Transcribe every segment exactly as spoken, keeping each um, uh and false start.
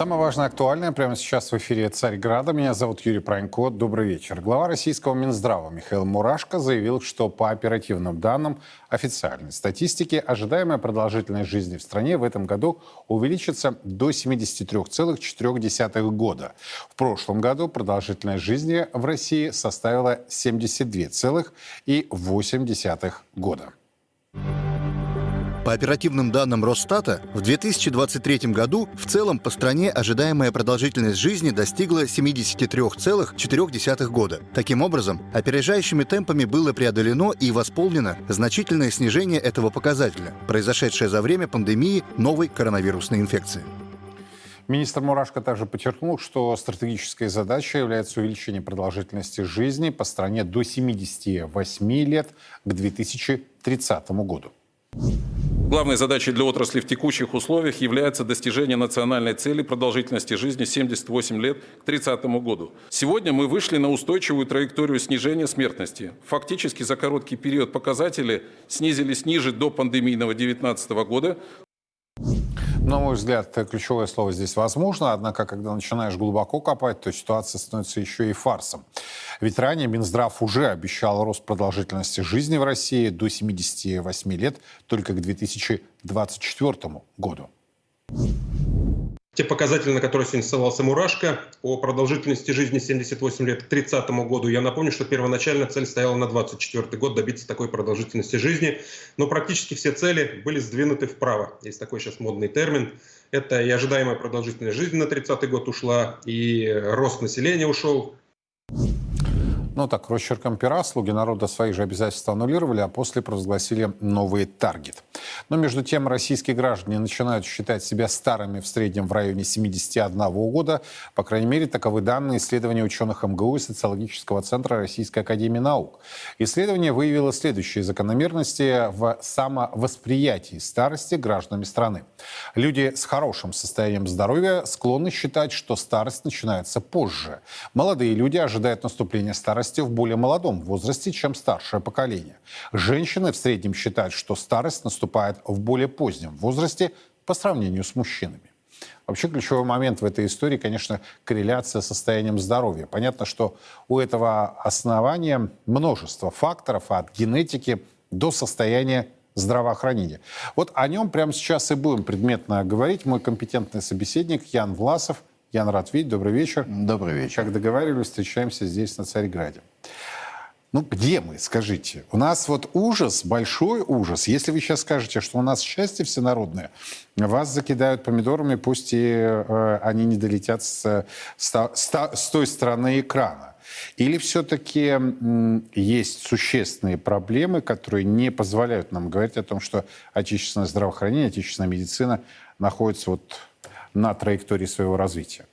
Самое важное, актуальное прямо сейчас в эфире Царьграда. Меня зовут Юрий Пронько. Добрый вечер. Глава российского Минздрава Михаил Мурашко заявил, что по оперативным данным официальной статистики ожидаемая продолжительность жизни в стране в этом году увеличится до семидесяти трёх целых четырёх десятых года. В прошлом году продолжительность жизни в России составила семьдесят две целых восемь десятых года. По оперативным данным Росстата, в две тысячи двадцать третьем году в целом по стране ожидаемая продолжительность жизни достигла семидесяти трёх целых четырёх десятых года. Таким образом, опережающими темпами было преодолено и восполнено значительное снижение этого показателя, произошедшее за время пандемии новой коронавирусной инфекции. Министр Мурашко также подчеркнул, что стратегической задачей является увеличение продолжительности жизни по стране до семидесяти восьми лет к две тысячи тридцатому году. Главной задачей для отрасли в текущих условиях является достижение национальной цели продолжительности жизни семьдесят восемь лет к тридцатому году. Сегодня мы вышли на устойчивую траекторию снижения смертности. Фактически за короткий период показатели снизились ниже до пандемийного две тысячи девятнадцатого года. На мой взгляд, ключевое слово здесь «возможно», однако, когда начинаешь глубоко копать, то ситуация становится еще и фарсом. Ведь ранее Минздрав уже обещал рост продолжительности жизни в России до семидесяти восьми лет только к две тысячи двадцать четвёртому году. Те показатели, на которые сегодня ссылался Мурашко, о продолжительности жизни семьдесят восемь лет к тридцатому году, я напомню, что первоначально цель стояла на двадцать четвёртый год добиться такой продолжительности жизни, но практически все цели были сдвинуты вправо. Есть такой сейчас модный термин. Это и ожидаемая продолжительность жизни на тридцатый год ушла, и рост населения ушел. Ну так, росчерком пера слуги народа свои же обязательства аннулировали, а после провозгласили новый таргет. Но между тем российские граждане начинают считать себя старыми в среднем в районе семидесяти одного года. По крайней мере, таковы данные исследования ученых МГУ и Социологического центра Российской Академии Наук. Исследование выявило следующие закономерности в самовосприятии старости гражданами страны. Люди с хорошим состоянием здоровья склонны считать, что старость начинается позже. Молодые люди ожидают наступления старости в более молодом возрасте, чем старшее поколение. Женщины в среднем считают, что старость наступает в более позднем возрасте по сравнению с мужчинами. Вообще ключевой момент в этой истории, конечно, корреляция с состоянием здоровья. Понятно, что у этого основания множество факторов, от генетики до состояния здравоохранения. Вот о нем прямо сейчас и будем предметно говорить. Мой компетентный собеседник Ян Власов. Ян, рад видеть. Добрый вечер. Добрый вечер. Как договаривались, встречаемся здесь, на Царьграде. Ну, где мы, скажите? У нас вот ужас, большой ужас. Если вы сейчас скажете, что у нас счастье всенародное, вас закидают помидорами, пусть и э, они не долетят с, с, с той стороны экрана. Или все-таки есть существенные проблемы, которые не позволяют нам говорить о том, что отечественное здравоохранение, отечественная медицина находится вот... на траектории своего развития?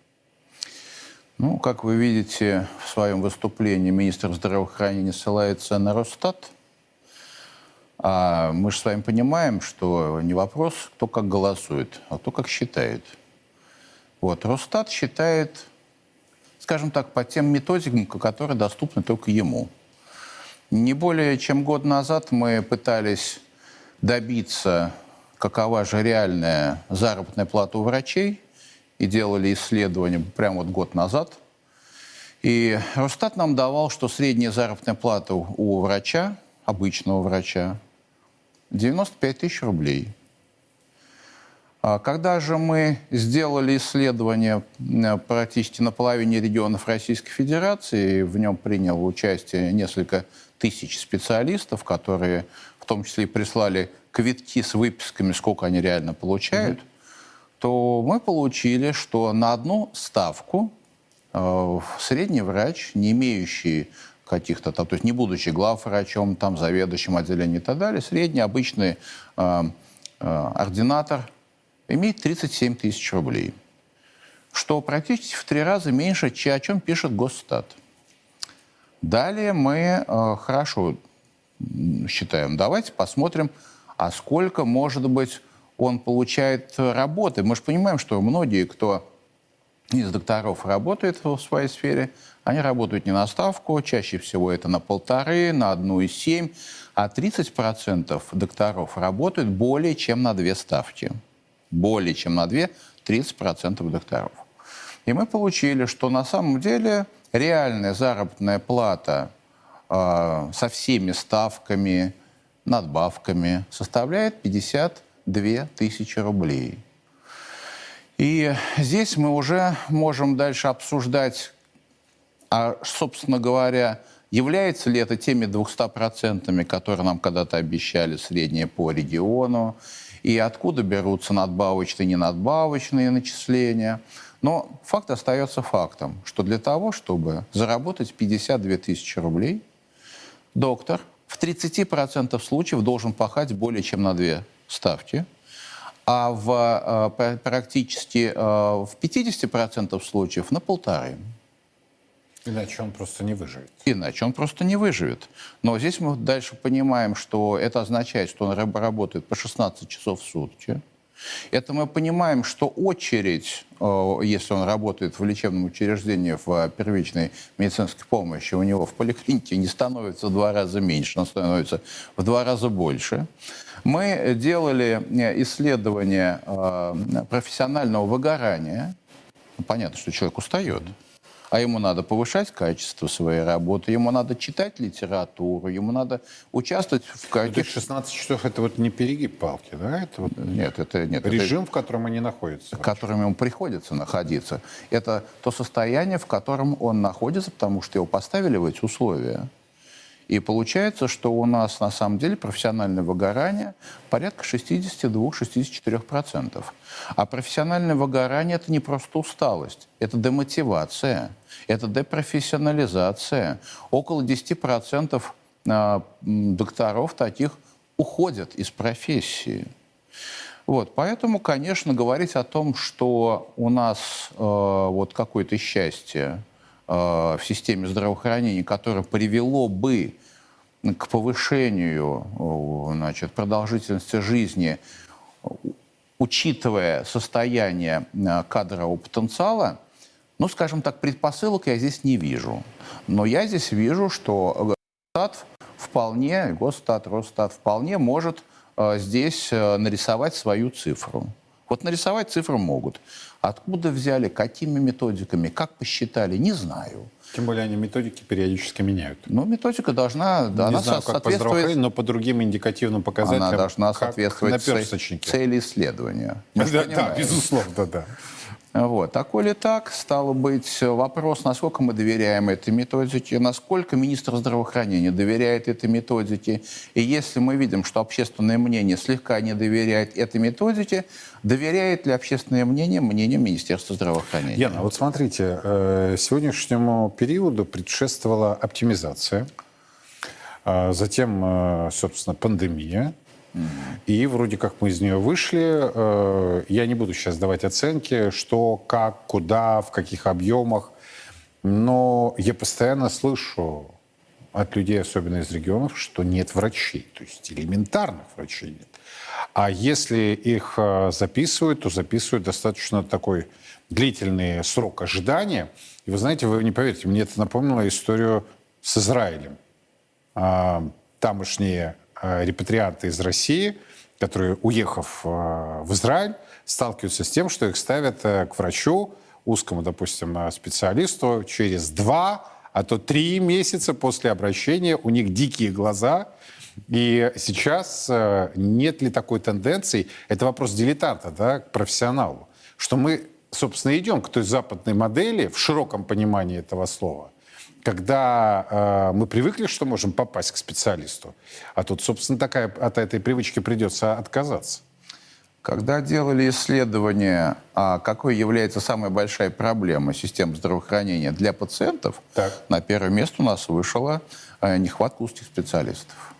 Ну, как вы видите, в своем выступлении министр здравоохранения ссылается на Росстат. А мы же с вами понимаем, что не вопрос, кто как голосует, а кто как считает. Вот, Росстат считает, скажем так, по тем методикам, которые доступны только ему. Не более чем год назад мы пытались добиться... какова же реальная заработная плата у врачей, и делали исследования прямо вот год назад. И Росстат нам давал, что средняя заработная плата у врача, обычного врача, девяносто пять тысяч рублей. А когда же мы сделали исследование практически на половине регионов Российской Федерации, в нем приняло участие несколько тысяч специалистов, которые в том числе и прислали квитки с выписками, сколько они реально получают, mm-hmm. то мы получили, что на одну ставку э, средний врач, не имеющий каких-то, там, то есть не будучи главврачом, там, заведующим отделением и так далее, средний обычный э, э, ординатор имеет тридцать семь тысяч рублей, что практически в три раза меньше, чем, о чем пишет Росстат. Далее мы э, хорошо считаем, давайте посмотрим, а сколько, может быть, он получает работы. Мы же понимаем, что многие, кто из докторов работает в своей сфере, они работают не на ставку, чаще всего это на полторы, на одну и семь, а тридцать процентов докторов работают более чем на две ставки. Более чем на две, тридцать процентов докторов. И мы получили, что на самом деле реальная заработная плата э, со всеми ставками, надбавками составляет пятьдесят две тысячи рублей. И здесь мы уже можем дальше обсуждать, а, собственно говоря, является ли это теми двумястами процентами, которые нам когда-то обещали, средние по региону, и откуда берутся надбавочные и ненадбавочные начисления. Но факт остается фактом, что для того, чтобы заработать пятьдесят две тысячи рублей, доктор в тридцати процентах случаев должен пахать более чем на две ставки, а в, э, практически э, в пятидесяти процентах случаев на полторы. Иначе он просто не выживет. Иначе он просто не выживет. Но здесь мы дальше понимаем, что это означает, что он работает по шестнадцать часов в сутки. Это мы понимаем, что очередь, если он работает в лечебном учреждении, в первичной медицинской помощи, у него в поликлинике не становится в два раза меньше, он становится в два раза больше. Мы делали исследование профессионального выгорания. Понятно, что человек устает, а ему надо повышать качество своей работы, ему надо читать литературу, ему надо участвовать в каких-то... шестнадцать часов это вот не перегиб палки, да? Это вот нет, это нет. Режим, это... в котором они находятся. В котором ему приходится находиться. Это то состояние, в котором он находится, потому что его поставили в эти условия. И получается, что у нас на самом деле профессиональное выгорание порядка шестидесяти двух — шестидесяти четырёх процентов. А профессиональное выгорание – это не просто усталость, это демотивация, это депрофессионализация. Около десяти процентов докторов таких уходят из профессии. Вот, поэтому, конечно, говорить о том, что у нас э, вот какое-то счастье в системе здравоохранения, которое привело бы к повышению, значит, продолжительности жизни, учитывая состояние кадрового потенциала, ну, скажем так, предпосылок я здесь не вижу. Но я здесь вижу, что Росстат вполне, Госстат, Росстат вполне может здесь нарисовать свою цифру. Вот нарисовать цифры могут. Откуда взяли, какими методиками, как посчитали, не знаю. Тем более они методики периодически меняют. Ну, методика должна... Да, не она знаю, со- как соответствует... по но по другим индикативным показателям. Она должна соответствовать ц... цели исследования. Мы да, да, безусловно, да. Вот. Так или так, стало быть, вопрос, насколько мы доверяем этой методике, насколько министр здравоохранения доверяет этой методике. И если мы видим, что общественное мнение слегка не доверяет этой методике, доверяет ли общественное мнение мнению Министерства здравоохранения? Яна, вот смотрите, сегодняшнему периоду предшествовала оптимизация, затем, собственно, пандемия. И вроде как мы из нее вышли. Я не буду сейчас давать оценки, что, как, куда, в каких объемах. Но я постоянно слышу от людей, особенно из регионов, что нет врачей. То есть элементарных врачей нет. А если их записывают, то записывают достаточно такой длительный срок ожидания. И вы знаете, вы не поверите, мне это напомнило историю с Израилем. Тамошние репатрианты из России, которые, уехав в Израиль, сталкиваются с тем, что их ставят к врачу, узкому, допустим, специалисту, через два, а то три месяца после обращения, у них дикие глаза. И сейчас нет ли такой тенденции, это вопрос дилетанта, да, к профессионалу, что мы, собственно, идем к той западной модели, в широком понимании этого слова, когда э, мы привыкли, что можем попасть к специалисту, а тут, собственно, такая, от этой привычки придется отказаться. Когда делали исследование, а какой является самая большая проблема системы здравоохранения для пациентов, так. На первое место у нас вышла э, нехватка узких специалистов.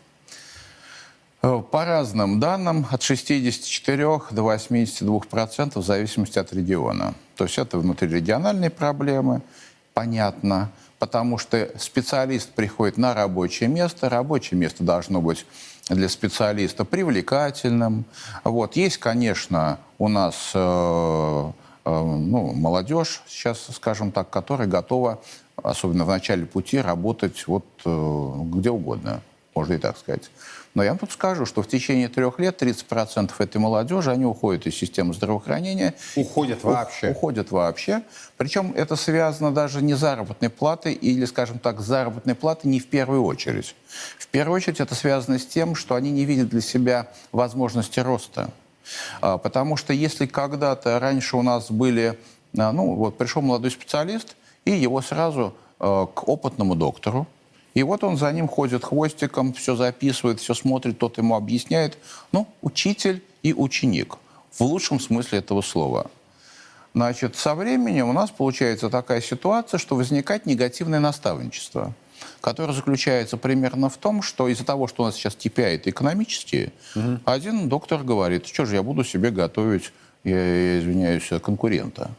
По разным данным, от шестидесяти четырёх до восьмидесяти двух процентов в зависимости от региона. То есть это внутрирегиональные проблемы, понятно. Потому что специалист приходит на рабочее место, рабочее место должно быть для специалиста привлекательным. Вот. Есть, конечно, у нас э, э, ну, молодежь сейчас, скажем так, которая готова, особенно в начале пути, работать вот, э, где угодно. можно и так сказать. Но я вам тут скажу, что в течение трех лет тридцать процентов этой молодежи, они уходят из системы здравоохранения. Уходят вообще. Уходят вообще. Причем это связано даже не с заработной платой или, скажем так, с заработной платой не в первую очередь. В первую очередь это связано с тем, что они не видят для себя возможности роста. Потому что если когда-то раньше у нас были... Ну, вот пришел молодой специалист, и его сразу э, к опытному доктору. И вот он за ним ходит хвостиком, все записывает, все смотрит, тот ему объясняет. Ну, учитель и ученик, в лучшем смысле этого слова. Значит, со временем у нас получается такая ситуация, что возникает негативное наставничество, которое заключается примерно в том, что из-за того, что у нас сейчас кипят экономически, угу. один доктор говорит, что же я буду себе готовить, я извиняюсь, конкурента.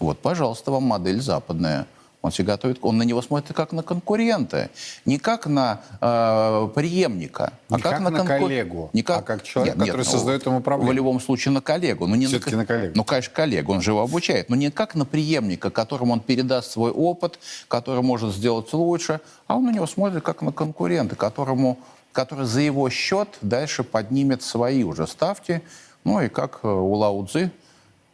Вот, пожалуйста, вам модель западная. Он себе готовит, он на него смотрит как на конкурента, не как на э, преемника, а как, как на, конку... на коллегу, не как... а как человек, нет, который нет, создает ну, ему проблему. В любом случае на коллегу, ну не на... на коллегу. Ну конечно коллегу, он же его обучает, но не как на преемника, которому он передаст свой опыт, который может сделать лучше, а он на него смотрит как на конкурента, которому, который за его счет дальше поднимет свои уже ставки, ну и как у Лао-цзы.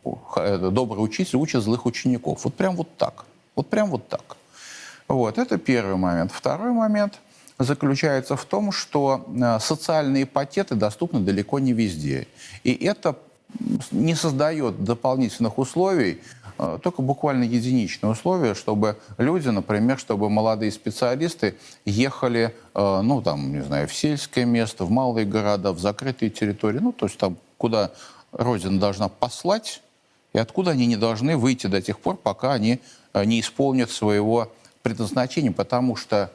Добрый учитель учит злых учеников. Вот прям вот так. Вот прям вот так. Вот, это первый момент. Второй момент заключается в том, что социальные пакеты доступны далеко не везде. И это не создает дополнительных условий, только буквально единичные условия, чтобы люди, например, чтобы молодые специалисты ехали, ну, там, не знаю, в сельское место, в малые города, в закрытые территории, ну, то есть там, куда Родина должна послать, и откуда они не должны выйти до тех пор, пока они не исполнят своего предназначения, потому что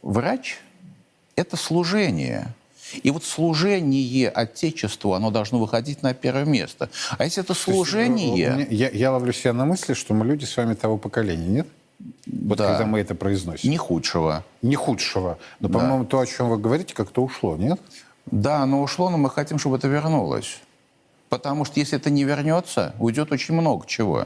врач – это служение. И вот служение Отечеству, оно должно выходить на первое место. А если это служение… Есть, я, я ловлю себя на мысли, что мы люди с вами того поколения, нет? Вот да. Когда мы это произносим. Не худшего. Не худшего. Но, да. По-моему, то, о чем вы говорите, как-то ушло, нет? Да, оно ушло, но мы хотим, чтобы это вернулось. Потому что если это не вернется, уйдет очень много чего.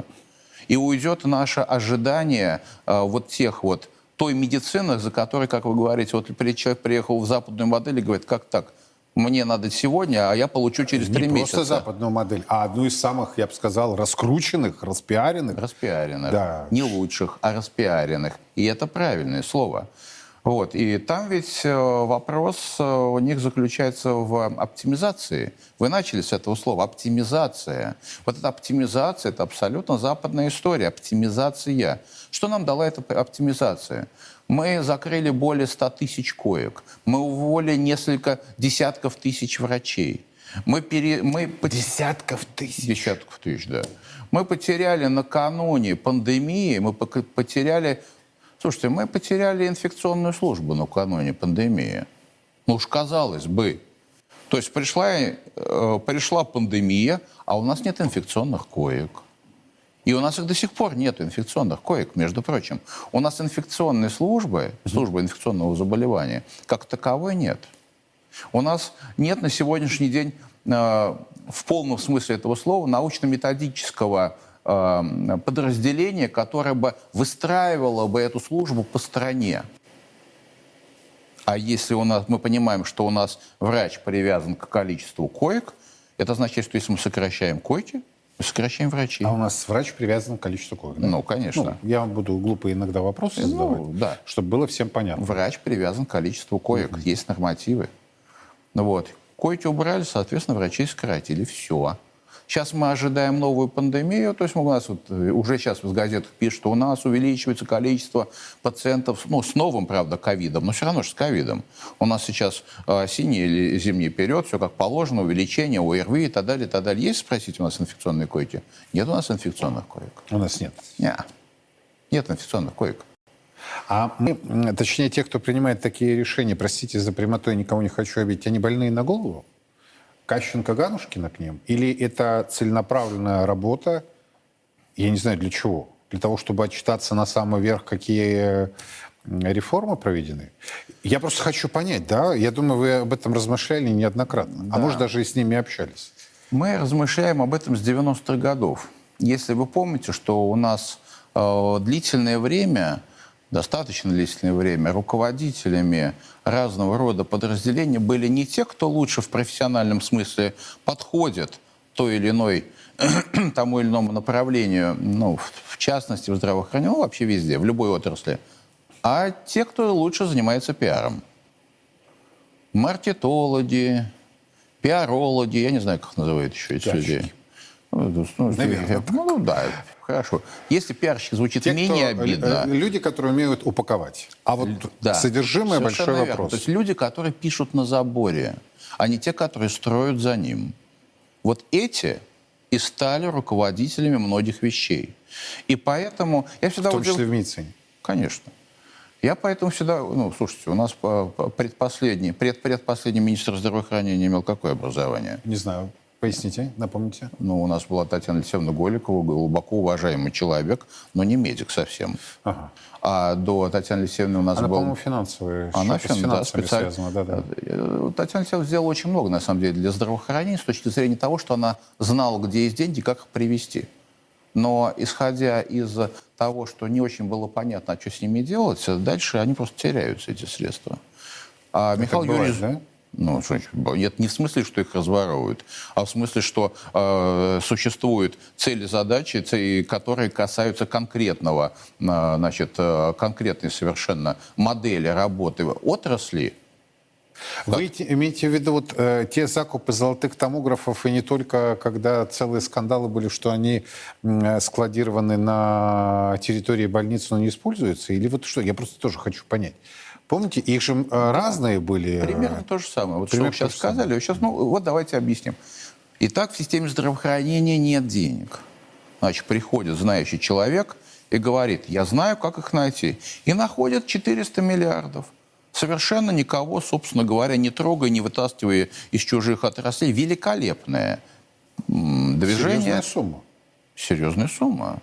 И уйдет наше ожидание э, вот тех вот, той медицины, за которой, как вы говорите, вот человек приехал в западную модель и говорит, как так, мне надо сегодня, а я получу через три месяца. Не просто западную модель, а одну из самых, я бы сказал, раскрученных, распиаренных. Распиаренных, да. Не лучших, а распиаренных. И это правильное слово. Вот. И там ведь вопрос у них заключается в оптимизации. Вы начали с этого слова. Оптимизация. Вот эта оптимизация – это абсолютно западная история. Оптимизация. Что нам дала эта оптимизация? Мы закрыли более ста тысяч коек. Мы уволили несколько десятков тысяч врачей. Мы пере... мы... Десятков тысяч? Десятков тысяч, да. Мы потеряли накануне пандемии, мы потеряли... Слушайте, мы потеряли инфекционную службу накануне пандемии. Ну уж казалось бы. То есть пришла, э, пришла пандемия, а у нас нет инфекционных коек. И у нас их до сих пор нет, инфекционных коек, между прочим. У нас инфекционной службы, службы инфекционного заболевания, как таковой нет. У нас нет на сегодняшний день э, в полном смысле этого слова научно-методического подразделение, которое бы выстраивало бы эту службу по стране. А если у нас, мы понимаем, что у нас врач привязан к количеству коек, это означает, что если мы сокращаем койки, мы сокращаем врачей. А у нас врач привязан к количеству коек. Да? Ну, конечно. Ну, я вам буду глупые иногда вопросы ну, задавать, да. Чтобы было всем понятно. Врач привязан к количеству коек. Mm-hmm. Есть нормативы. Вот. Койки убрали, соответственно, врачей сократили. Все. Сейчас мы ожидаем новую пандемию, то есть у нас вот уже сейчас в газетах пишут, что у нас увеличивается количество пациентов, ну, с новым, правда, ковидом, но все равно же с ковидом. У нас сейчас э, синий или зимний период, все как положено, увеличение ОРВИ и так далее, и так далее. Есть, спросите, у нас инфекционные койки? Нет у нас инфекционных коек. У нас нет. Нет, нет инфекционных коек. А мы, точнее, те, кто принимает такие решения, простите за прямоту, я никого не хочу обидеть, они больные на голову? Кащенко-Ганушкина к ним? Или это целенаправленная работа, я не знаю для чего, для того, чтобы отчитаться на самый верх, какие реформы проведены? Я просто хочу понять, да? Я думаю, вы об этом размышляли неоднократно. Да. А может, даже и с ними общались. Мы размышляем об этом с девяностых годов. Если вы помните, что у нас э, длительное время достаточно длительное время руководителями разного рода подразделений были не те, кто лучше в профессиональном смысле подходит той или иной, тому или иному направлению, ну, в частности, в здравоохранении, ну, вообще везде, в любой отрасли, а те, кто лучше занимается пиаром. Маркетологи, пиарологи, я не знаю, как называют еще эти люди. Ну, наверное. Ну, да, хорошо. Если пиарщик звучит те, менее кто, обидно. Люди, которые умеют упаковать. А вот да, содержимое большой верно. Вопрос. То есть люди, которые пишут на заборе, а не те, которые строят за ним. Вот эти и стали руководителями многих вещей. И поэтому... Я всегда в том числе удив... в медицине. Конечно. Я поэтому всегда... Ну, слушайте, у нас предпоследний, пред, предпоследний министр здравоохранения имел какое образование? Не знаю. Поясните, напомните. Ну, у нас была Татьяна Алексеевна Голикова, глубоко уважаемый человек, но не медик совсем. Ага. А до Татьяны Алексеевны у нас была... Она, был... по-моему, финансовая. Она фин... с финансами да, специ... связана, да, да. Татьяна Алексеевна сделала очень много, на самом деле, для здравоохранения с точки зрения того, что она знала, где есть деньги, как их привести. Но, исходя из того, что не очень было понятно, а что с ними делать, дальше они просто теряются, эти средства. А Михаил Юрьевич... Да? Ну, это не в смысле, что их разворовывают, а в смысле, что э, существуют цели, задачи, цели, которые касаются конкретного, э, значит, э, конкретной совершенно модели работы отрасли. Вы так. имеете в виду вот, э, те закупы золотых томографов, и не только, когда целые скандалы были, что они э, складированы на территории больницы, но не используются? Или вот что? Я просто тоже хочу понять. Помните, их же разные были. Примерно то же самое. Вот примерно что вы сейчас сказали. Сейчас, ну, вот давайте объясним. Итак, в системе здравоохранения нет денег. Значит, приходит знающий человек и говорит, я знаю, как их найти. И находят четыреста миллиардов. Совершенно никого, собственно говоря, не трогая, не вытаскивая из чужих отраслей. Великолепное движение. Серьезная сумма. Серьезная сумма.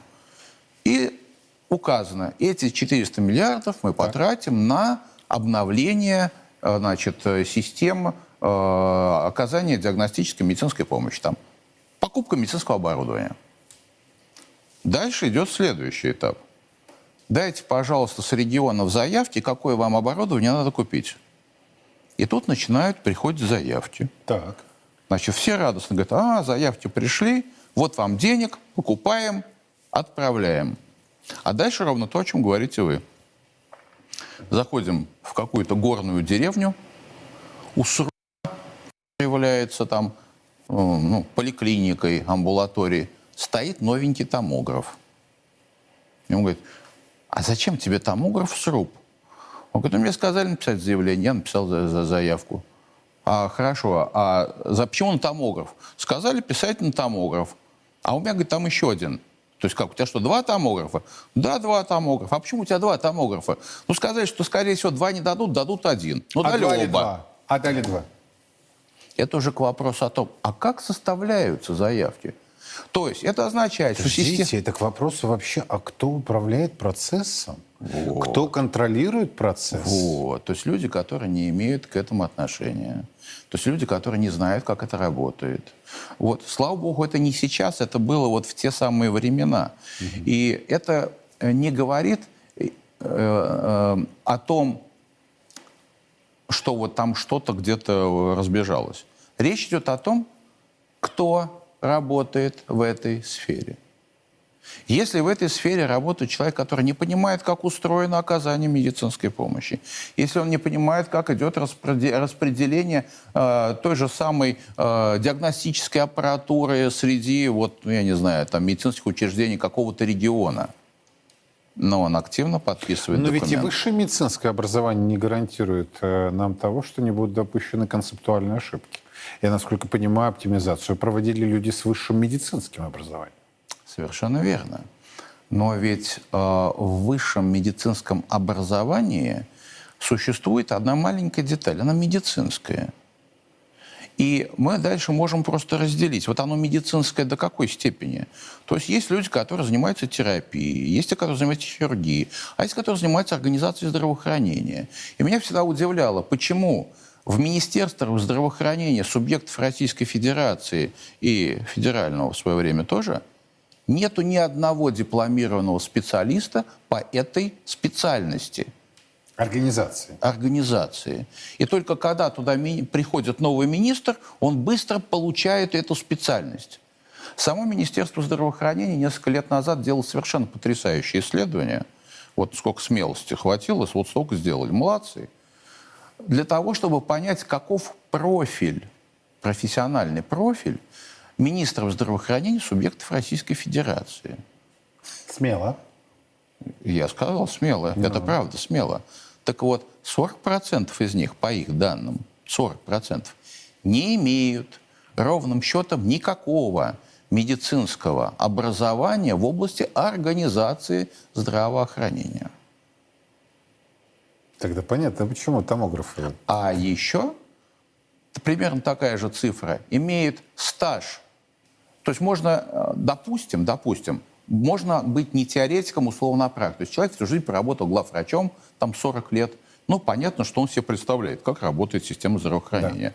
И указано, эти четыреста миллиардов мы потратим на обновление, значит, систем э, оказания диагностической медицинской помощи. Там покупка медицинского оборудования. Дальше идет следующий этап. Дайте, пожалуйста, с регионов заявки, какое вам оборудование надо купить. И тут начинают приходить заявки. Так. Значит, все радостно говорят, а, заявки пришли, вот вам денег, покупаем, отправляем. А дальше ровно то, о чем говорите вы. Заходим в какую-то горную деревню, у срока является там ну, поликлиникой, амбулаторией, стоит новенький томограф. И он говорит, а зачем тебе томограф сруб? Он говорит, ну, мне сказали написать заявление, я написал за, за заявку. А хорошо, а за, почему на томограф? Сказали писать на томограф. А у меня, говорит, там еще один. То есть как, у тебя что, два томографа? Да, два томографа. А почему у тебя два томографа? Ну, сказали, что, скорее всего, два не дадут, дадут один. Ну, а дали оба. Два. А дали два. Это уже к вопросу о том, а как составляются заявки? То есть это означает, подождите, что... Подождите, это к вопросу вообще, а кто управляет процессом? Вот. Кто контролирует процесс? Вот. То есть люди, которые не имеют к этому отношения. То есть люди, которые не знают, как это работает. Вот. Слава богу, это не сейчас, это было вот в те самые времена. Угу. И это не говорит э, э, о том, что вот там что-то где-то разбежалось. Речь идет о том, кто... работает в этой сфере. Если в этой сфере работает человек, который не понимает, как устроено оказание медицинской помощи, если он не понимает, как идет распределение э, той же самой э, диагностической аппаратуры среди, вот, я не знаю, там, медицинских учреждений какого-то региона, но он активно подписывает документы. Но ведь и высшее медицинское образование не гарантирует э, нам того, что не будут допущены концептуальные ошибки. Я, насколько понимаю, оптимизацию проводили люди с высшим медицинским образованием. Совершенно верно. Но ведь э, в высшем медицинском образовании существует одна маленькая деталь. Она медицинская. И мы дальше можем просто разделить. Вот оно медицинское до какой степени? То есть есть люди, которые занимаются терапией, есть те, которые занимаются хирургией, а есть, которые занимаются организацией здравоохранения. И меня всегда удивляло, почему... В Министерствах здравоохранения субъектов Российской Федерации и федерального в свое время тоже Нету ни одного дипломированного специалиста по этой специальности. Организации. Организации. И только когда туда ми- приходит новый министр, он быстро получает эту специальность. Само Министерство здравоохранения несколько лет назад делало совершенно потрясающее исследование. Вот сколько смелости хватило, вот столько сделали. Молодцы. Для того, чтобы понять, каков профиль, профессиональный профиль министров здравоохранения субъектов Российской Федерации. Смело. Я сказал смело. Ну. Это правда смело. Так вот, сорок процентов из них, по их данным, сорок процентов не имеют ровным счетом никакого медицинского образования в области организации здравоохранения. Тогда понятно, почему томографы. А еще примерно такая же цифра имеет стаж. То есть можно, допустим, допустим, можно быть не теоретиком, условно, а практиком. То есть человек всю жизнь поработал главврачом, там сорок лет. Ну, понятно, что он себе представляет, как работает система здравоохранения. Да.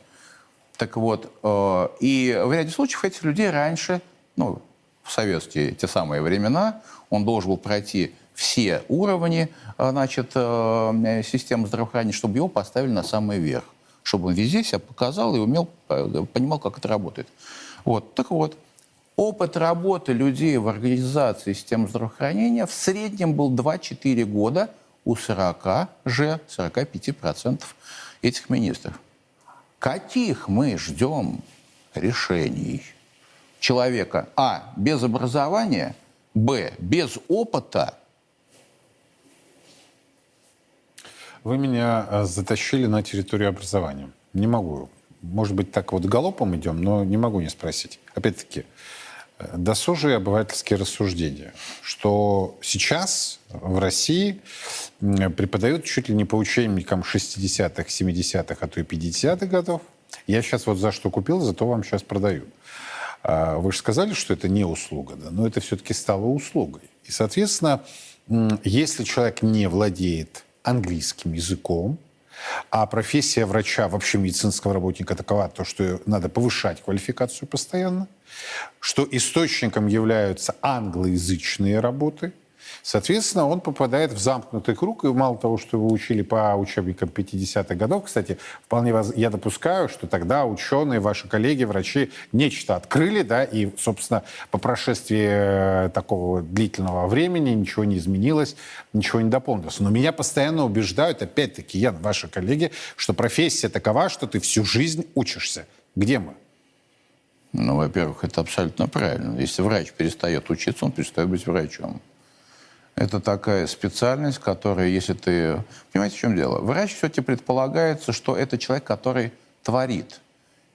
Так вот, э, и в ряде случаев этих людей раньше, ну, в советские те самые времена, он должен был пройти все уровни, значит, э, системы здравоохранения, чтобы его поставили на самый верх. Чтобы он везде себя показал и умел, понимал, как это работает. Вот, так вот, опыт работы людей в организации системы здравоохранения в среднем был два-четыре года у сорок-сорок пять процентов этих министров. Каких мы ждем решений? Человека, а, без образования, б, без опыта. Вы меня затащили на территорию образования. Не могу. Может быть, так вот галопом идем, но не могу не спросить. Опять-таки, досужие обывательские рассуждения, что сейчас в России преподают чуть ли не по учебникам шестидесятых, семидесятых, а то и пятидесятых годов. Я сейчас вот за что купил, зато вам сейчас продаю. Вы же сказали, что это не услуга, да? Но это все-таки стало услугой. И, соответственно, если человек не владеет английским языком, а профессия врача, вообще медицинского работника такова, то, что надо повышать квалификацию постоянно, что источником являются англоязычные работы, соответственно, он попадает в замкнутый круг, и мало того, что его учили по учебникам пятидесятых годов, кстати, вполне воз... я допускаю, что тогда ученые, ваши коллеги, врачи нечто открыли, да, и, собственно, по прошествии такого длительного времени ничего не изменилось, ничего не дополнилось. Но меня постоянно убеждают, опять-таки, Ян, ваши коллеги, что профессия такова, что ты всю жизнь учишься. Где мы? Ну, во-первых, это абсолютно правильно. Если врач перестает учиться, он перестает быть врачом. Это такая специальность, которая, если ты... Понимаете, в чем дело? Врач все-таки предполагается, что это человек, который творит.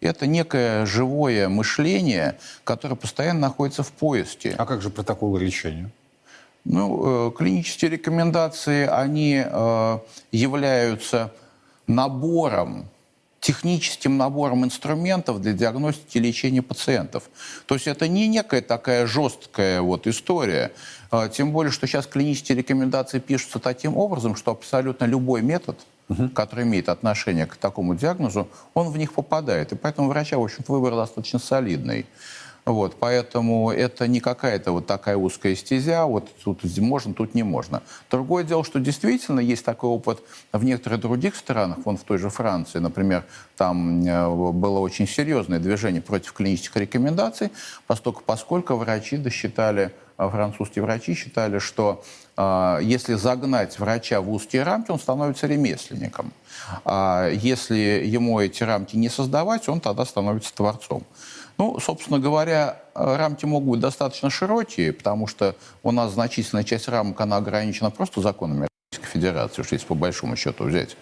Это некое живое мышление, которое постоянно находится в поиске. А как же протоколы лечения? Ну, э, клинические рекомендации, они э, являются набором, техническим набором инструментов для диагностики и лечения пациентов. То есть это не некая такая жесткая вот история. Тем более, что сейчас клинические рекомендации пишутся таким образом, что абсолютно любой метод, угу, который имеет отношение к такому диагнозу, он в них попадает. И поэтому врача, в общем-то, выбор достаточно солидный. Вот, поэтому это не какая-то вот такая узкая стезя, вот тут можно, тут не можно. Другое дело, что действительно есть такой опыт в некоторых других странах, вон в той же Франции, например, там было очень серьезное движение против клинических рекомендаций, поскольку, поскольку врачи досчитали, французские врачи считали, что э, если загнать врача в узкие рамки, он становится ремесленником. А если ему эти рамки не создавать, он тогда становится творцом. Ну, собственно говоря, рамки могут быть достаточно широкие, потому что у нас значительная часть рамок, она ограничена просто законами Российской Федерации, уж если по большому счету взять.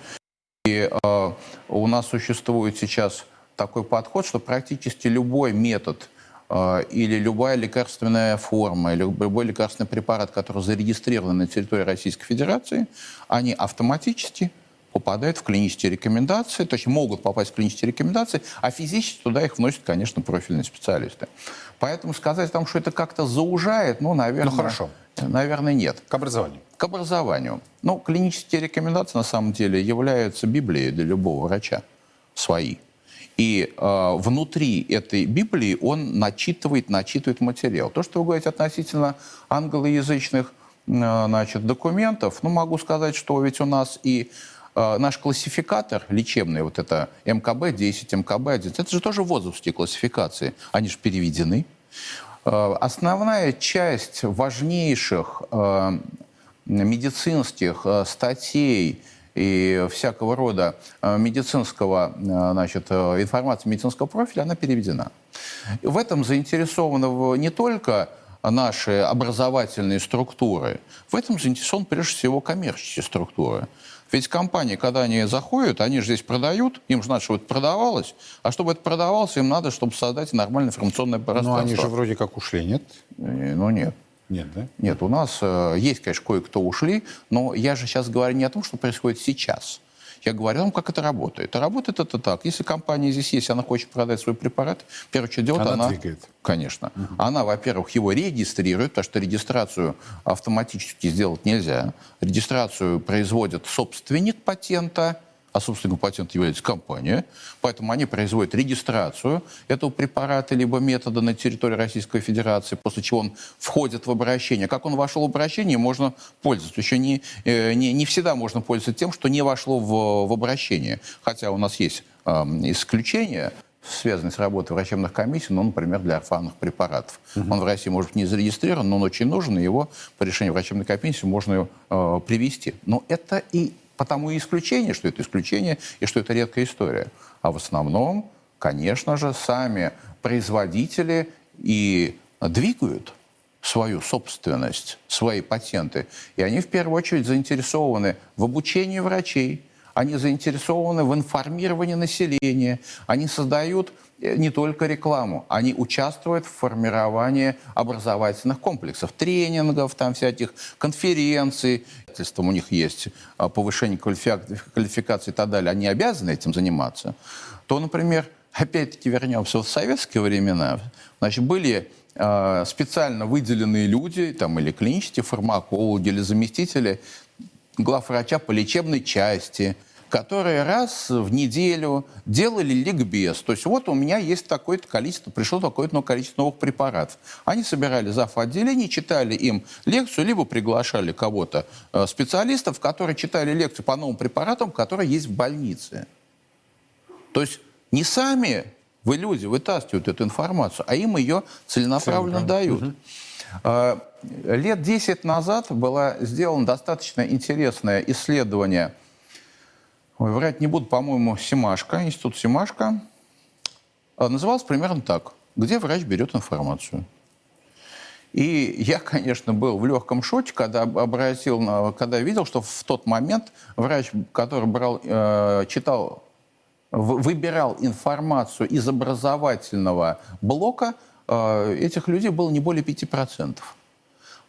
И э, у нас существует сейчас такой подход, что практически любой метод э, или любая лекарственная форма, или любой лекарственный препарат, который зарегистрирован на территории Российской Федерации, они автоматически попадают в клинические рекомендации, то есть могут попасть в клинические рекомендации, а физически туда их вносят, конечно, профильные специалисты. Поэтому сказать там, что это как-то заужает, ну, наверное... Ну, хорошо. Наверное, нет. К образованию. К образованию. Ну, клинические рекомендации, на самом деле, являются Библией для любого врача. Свои. И э, внутри этой Библии он начитывает, начитывает материал. То, что вы говорите относительно англоязычных э, значит, документов, ну, могу сказать, что ведь у нас и э, наш классификатор лечебный, вот это эм ка бэ десять, эм ка бэ один, это же тоже вузовские классификации, они же переведены. Э, основная часть важнейших э, медицинских э, статей и всякого рода медицинского, значит, информации медицинского профиля, она переведена. В этом заинтересованы не только наши образовательные структуры, в этом заинтересованы прежде всего коммерческие структуры. Ведь компании, когда они заходят, они же здесь продают, им же надо, чтобы это продавалось, а чтобы это продавалось, им надо, чтобы создать нормальное информационное пространство. Но они же вроде как ушли, нет? Ну, нет. Нет, да? Нет, у нас э, есть, конечно, кое-кто ушли, но я же сейчас говорю не о том, что происходит сейчас. Я говорю о том, как это работает. А работает это так. Если компания здесь есть, она хочет продать свой препарат, первое, что делает, она... Она двигает. Конечно. Угу. Она, во-первых, его регистрирует, потому что регистрацию автоматически сделать нельзя. Регистрацию производит собственник патента, а собственником патента является компания, поэтому они производят регистрацию этого препарата либо метода на территории Российской Федерации, после чего он входит в обращение. Как он вошел в обращение, можно пользоваться. Еще не, не, не всегда можно пользоваться тем, что не вошло в, в обращение. Хотя у нас есть э, исключения, связанные с работой врачебных комиссий, ну, например, для орфанных препаратов. Угу. Он в России, может быть, не зарегистрирован, но он очень нужен, и его по решению врачебной комиссии можно э, привести. Но это и... Потому и исключение, что это исключение, и что это редкая история. А в основном, конечно же, сами производители и двигают свою собственность, свои патенты. И они в первую очередь заинтересованы в обучении врачей, они заинтересованы в информировании населения, они создают не только рекламу, они участвуют в формировании образовательных комплексов, тренингов, там всяких конференций. У них есть повышение квалификации и так далее, они обязаны этим заниматься. То, например, опять-таки вернемся в советские времена, значит, были э, специально выделенные люди, там, или клинические фармакологи, или заместители главврача по лечебной части, которые раз в неделю делали ликбез. То есть вот у меня есть такое-то количество, пришло такое-то количество новых препаратов. Они собирали зав. Отделение, читали им лекцию, либо приглашали кого-то, специалистов, которые читали лекцию по новым препаратам, которые есть в больнице. То есть не сами вы, люди, вытаскивают эту информацию, а им ее целенаправленно дают. Угу. Лет десять назад было сделано достаточно интересное исследование. Ой, врать не буду, по-моему, Семашко, Институт Семашко. Называлось примерно так. Где врач берет информацию? И я, конечно, был в легком шоке, когда, обратил, когда видел, что в тот момент врач, который брал, э, читал, выбирал информацию из образовательного блока, э, этих людей было не более пяти процентов.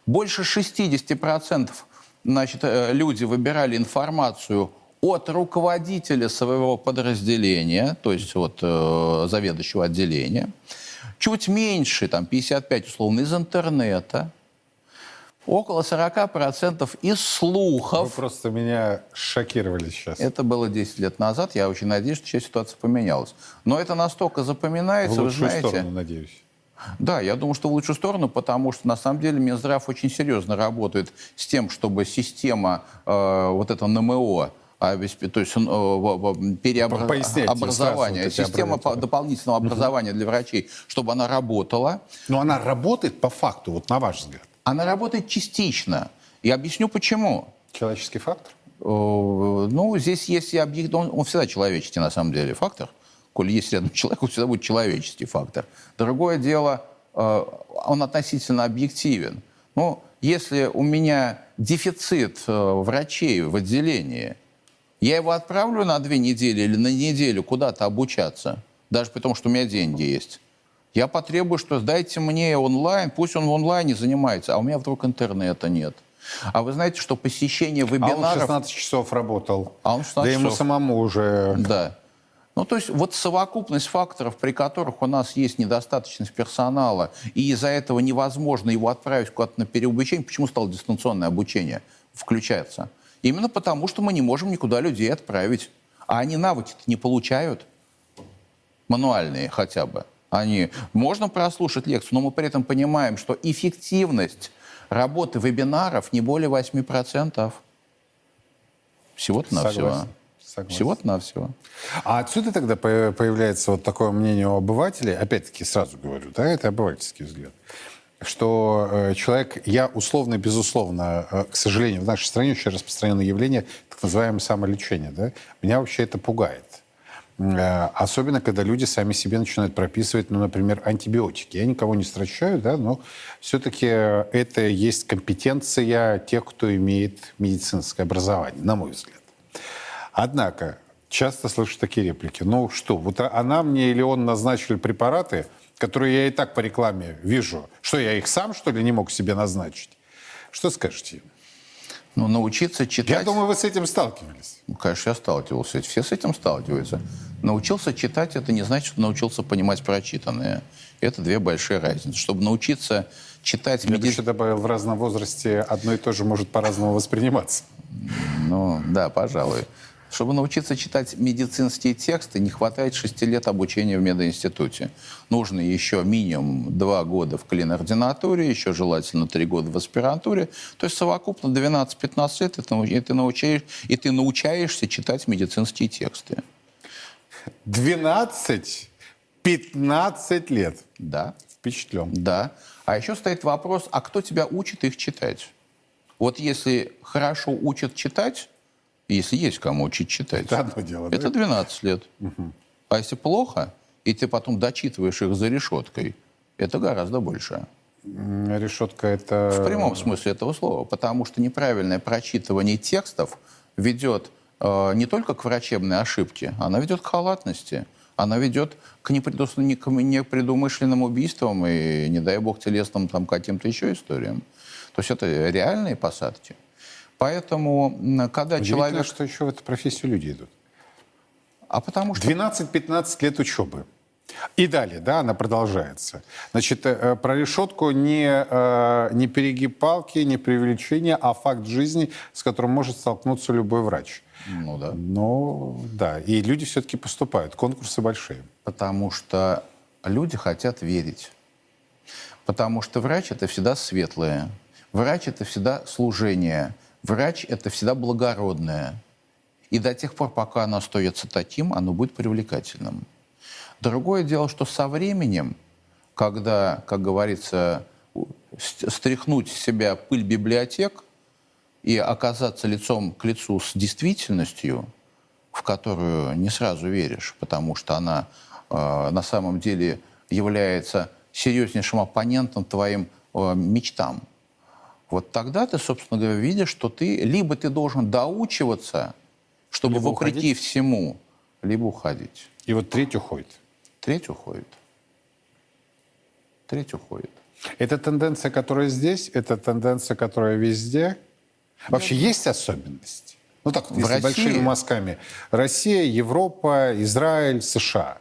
Больше шестидесяти процентов, значит, э, люди выбирали информацию от руководителя своего подразделения, то есть вот э, заведующего отделения, чуть меньше, там, пятьдесят пять процентов условно, из интернета, около сорока процентов из слухов. Вы просто меня шокировали сейчас. Это было десять лет назад, я очень надеюсь, что сейчас ситуация поменялась. Но это настолько запоминается, вы знаете... В лучшую сторону, надеюсь. Да, я думаю, что в лучшую сторону, потому что, на самом деле, Минздрав очень серьезно работает с тем, чтобы система э, вот этого эн эм о... то есть переобразование, система дополнительного образования для врачей, чтобы она работала. Но она работает по факту, вот на ваш взгляд? Она работает частично. Я объясню, почему. Человеческий фактор? Ну, здесь есть и объект, он, он всегда человеческий, на самом деле, фактор. Коль есть рядом человек, он всегда будет человеческий фактор. Другое дело, он относительно объективен. Ну, если у меня дефицит врачей в отделении, я его отправлю на две недели или на неделю куда-то обучаться, даже при том, что у меня деньги есть. Я потребую, что дайте мне онлайн, пусть он в онлайне занимается, а у меня вдруг интернета нет. А вы знаете, что посещение вебинаров... А он шестнадцать часов работал. А он шестнадцать да часов. Ему самому уже... Да. Ну, то есть вот совокупность факторов, при которых у нас есть недостаточность персонала, и из-за этого невозможно его отправить куда-то на переобучение. Почему стало дистанционное обучение включаться? Именно потому, что мы не можем никуда людей отправить. А они навыки-то не получают. мануальные хотя бы, они... Можно прослушать лекцию, но мы при этом понимаем, что эффективность работы вебинаров не более восьми процентов. Всего-то навсего. Всего-то навсего. А отсюда тогда появляется вот такое мнение у обывателей, опять-таки сразу говорю, да, это обывательский взгляд, что человек, я условно, безусловно, к сожалению, в нашей стране очень распространенное явление, так называемое самолечение, да, меня вообще это пугает. Особенно, когда люди сами себе начинают прописывать, ну, например, антибиотики. Я никого не стращаю, да, но все-таки это есть компетенция тех, кто имеет медицинское образование, на мой взгляд. Однако, часто слышу такие реплики. Ну что, вот она мне или он назначили препараты, которые я и так по рекламе вижу. Что, я их сам, что ли, не мог себе назначить? Что скажете? Ну, научиться читать... Я думаю, вы с этим сталкивались. Ну, конечно, я сталкивался. Все с этим сталкиваются. Научился читать, это не значит, что научился понимать прочитанное. Это две большие разницы. Чтобы научиться читать... Я меди... бы еще добавил, в разном возрасте одно и то же может по-разному восприниматься. Ну, да, пожалуй. Чтобы научиться читать медицинские тексты, не хватает шести лет обучения в мединституте. Нужно еще минимум два года в клинординатуре, еще желательно три года в аспирантуре. То есть совокупно двенадцать-пятнадцать лет и ты, научаешь, и ты научаешься читать медицинские тексты. двенадцать-пятнадцать лет? Да. Впечатлен. Да. А еще стоит вопрос, а кто тебя учит их читать? Вот если хорошо учат читать, если есть кому учить читать. Это одно дело. Это двенадцать лет. Угу. А если плохо, и ты потом дочитываешь их за решеткой, это гораздо больше. Решетка это... В прямом смысле этого слова. Потому что неправильное прочитывание текстов ведет э, не только к врачебной ошибке, она ведет к халатности. Она ведет к непредумышленным убийствам и, не дай бог, телесным там каким-то еще историям. То есть это реальные посадки. Поэтому, когда человек... что еще в эту профессию люди идут. А потому что... двенадцать-пятнадцать лет учебы. И далее, да, она продолжается. Значит, про решетку не, не перегиб палки, не преувеличение, а факт жизни, с которым может столкнуться любой врач. Ну да. Ну да, и люди все-таки поступают, конкурсы большие. Потому что люди хотят верить. Потому что врач — это всегда светлое. Врач — это всегда служение. Врач — это всегда благородное. И до тех пор, пока оно остается таким, оно будет привлекательным. Другое дело, что со временем, когда, как говорится, стряхнуть с себя пыль библиотек и оказаться лицом к лицу с действительностью, в которую не сразу веришь, потому что она э, на самом деле является серьезнейшим оппонентом твоим э, мечтам. Вот тогда ты, собственно говоря, видишь, что ты... Либо ты должен доучиваться, чтобы вопреки всему, либо уходить. И вот треть уходит. Треть уходит. Треть уходит. Это тенденция, которая здесь, это тенденция, которая везде. Вообще есть особенность? Ну так вот, если большими мазками. Россия, Европа, Израиль, США.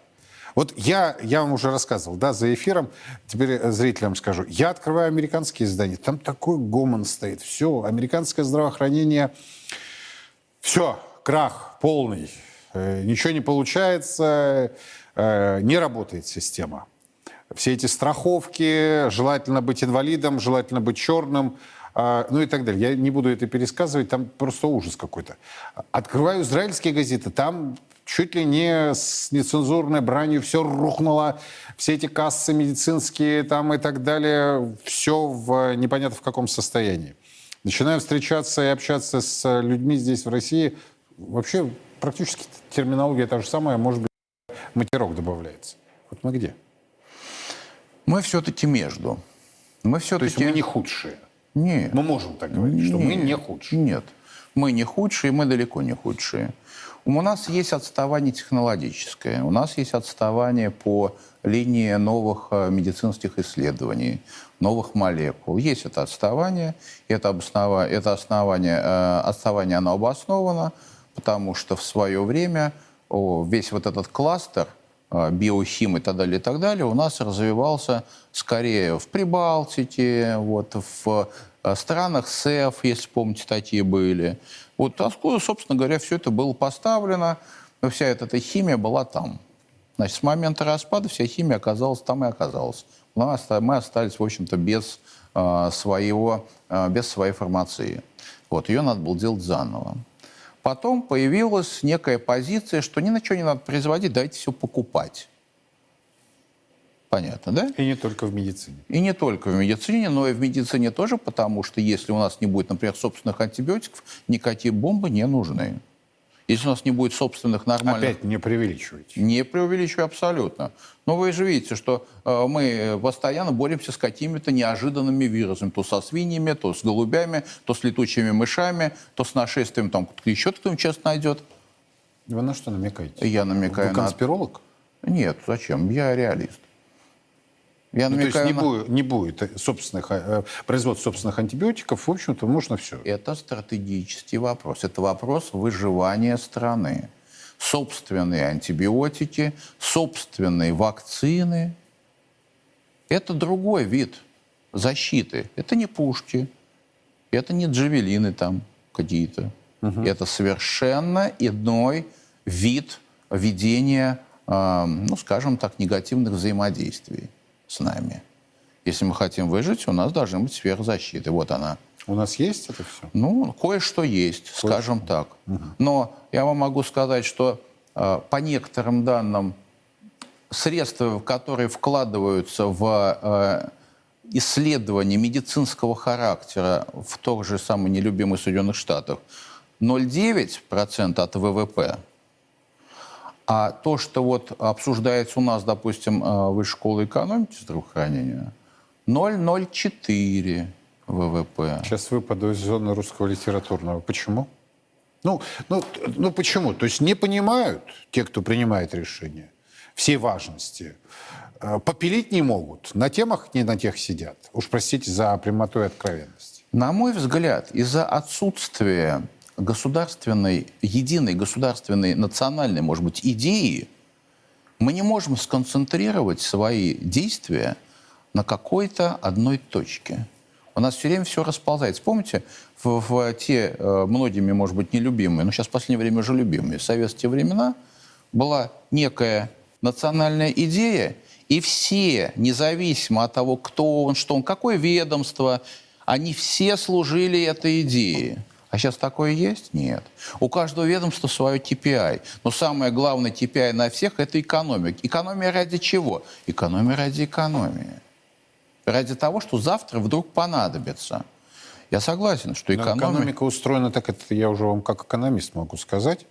Вот я, я вам уже рассказывал, да, за эфиром, теперь зрителям скажу, я открываю американские издания, там такой гомон стоит, все, американское здравоохранение, все, крах полный, э, ничего не получается, э, не работает система. Все эти страховки, желательно быть инвалидом, желательно быть черным, э, ну и так далее. Я не буду это пересказывать, там просто ужас какой-то. Открываю израильские газеты, там... Чуть ли не с нецензурной бранью все рухнуло, все эти кассы медицинские там и так далее, все в непонятно в каком состоянии. Начинаем встречаться и общаться с людьми здесь, в России. Вообще практически терминология та же самая, может быть, матерок добавляется. Вот мы где? Мы все-таки между. Мы все-таки... То есть мы не худшие? Нет. Мы можем так говорить, что мы не худшие? Нет. Мы не худшие, мы далеко не худшие. У нас есть отставание технологическое, у нас есть отставание по линии новых медицинских исследований, новых молекул. Есть это отставание, это, обоснова... это основание, э, отставание оно обосновано, потому что в свое время о, весь вот этот кластер э, биохим и так далее, и так далее у нас развивался скорее в Прибалтике, вот, в э, странах СЭФ, если помните, такие были. Вот, собственно говоря, все это было поставлено, но вся эта химия была там. Значит, с момента распада вся химия оказалась там и оказалась. Но мы остались, в общем-то, без, э, своего, э, без своей фармации. Вот, ее надо было делать заново. Потом появилась некая позиция, что ни на что не надо производить, дайте все покупать. Понятно, да? И не только в медицине. И не только в медицине, но и в медицине тоже, потому что если у нас не будет, например, собственных антибиотиков, никакие бомбы не нужны. Если у нас не будет собственных нормальных... Опять не преувеличиваете. Не преувеличиваю абсолютно. Но вы же видите, что мы постоянно боремся с какими-то неожиданными вирусами. То со свиньями, то с голубями, то с летучими мышами, то с нашествием, там еще кто-то сейчас найдет. Вы на что намекаете? Я намекаю на... Вы конспиролог? На... Нет, зачем? Я реалист. Я ну, то есть не, на... будет, не будет собственных, производства собственных антибиотиков, в общем-то, можно все. Это стратегический вопрос. Это вопрос выживания страны. Собственные антибиотики, собственные вакцины. Это другой вид защиты. Это не пушки, это не джавелины там какие-то. Угу. Это совершенно иной вид ведения, э, ну, скажем так, негативных взаимодействий с нами. Если мы хотим выжить, у нас должна быть сфера защиты. Вот она. У нас есть это все? Ну, кое-что есть, кое-что. скажем так. Угу. Но я вам могу сказать, что э, по некоторым данным средства, которые вкладываются в э, исследования медицинского характера в тот же самый нелюбимый Соединенных Штатах, ноль целых девять десятых процента от ВВП. А то, что вот обсуждается у нас, допустим, Высшей школы экономики и здравоохранения, ноль целых ноль четыре сотых ВВП. Сейчас выпаду из зоны русского литературного. Почему? Ну, ну, ну почему? То есть не понимают те, кто принимает решения, всей важности. Попилить не могут. На темах не на тех сидят. Уж простите за прямоту и откровенность. На мой взгляд, из-за отсутствия государственной, единой государственной, национальной, может быть, идеи, мы не можем сконцентрировать свои действия на какой-то одной точке. У нас все время все расползается. Помните, в, в те э, многими, может быть, нелюбимые, но сейчас в последнее время уже любимые, в советские времена была некая национальная идея, и все, независимо от того, кто он, что он, какое ведомство, они все служили этой идее. А сейчас такое есть? Нет. У каждого ведомства свое Ти Пи Ай. Но самое главное Ти Пи Ай на всех – это экономика. Экономия ради чего? Экономия ради экономии. Ради того, что завтра вдруг понадобится. Я согласен, что экономия... Но экономика устроена так, это я уже вам как экономист могу сказать,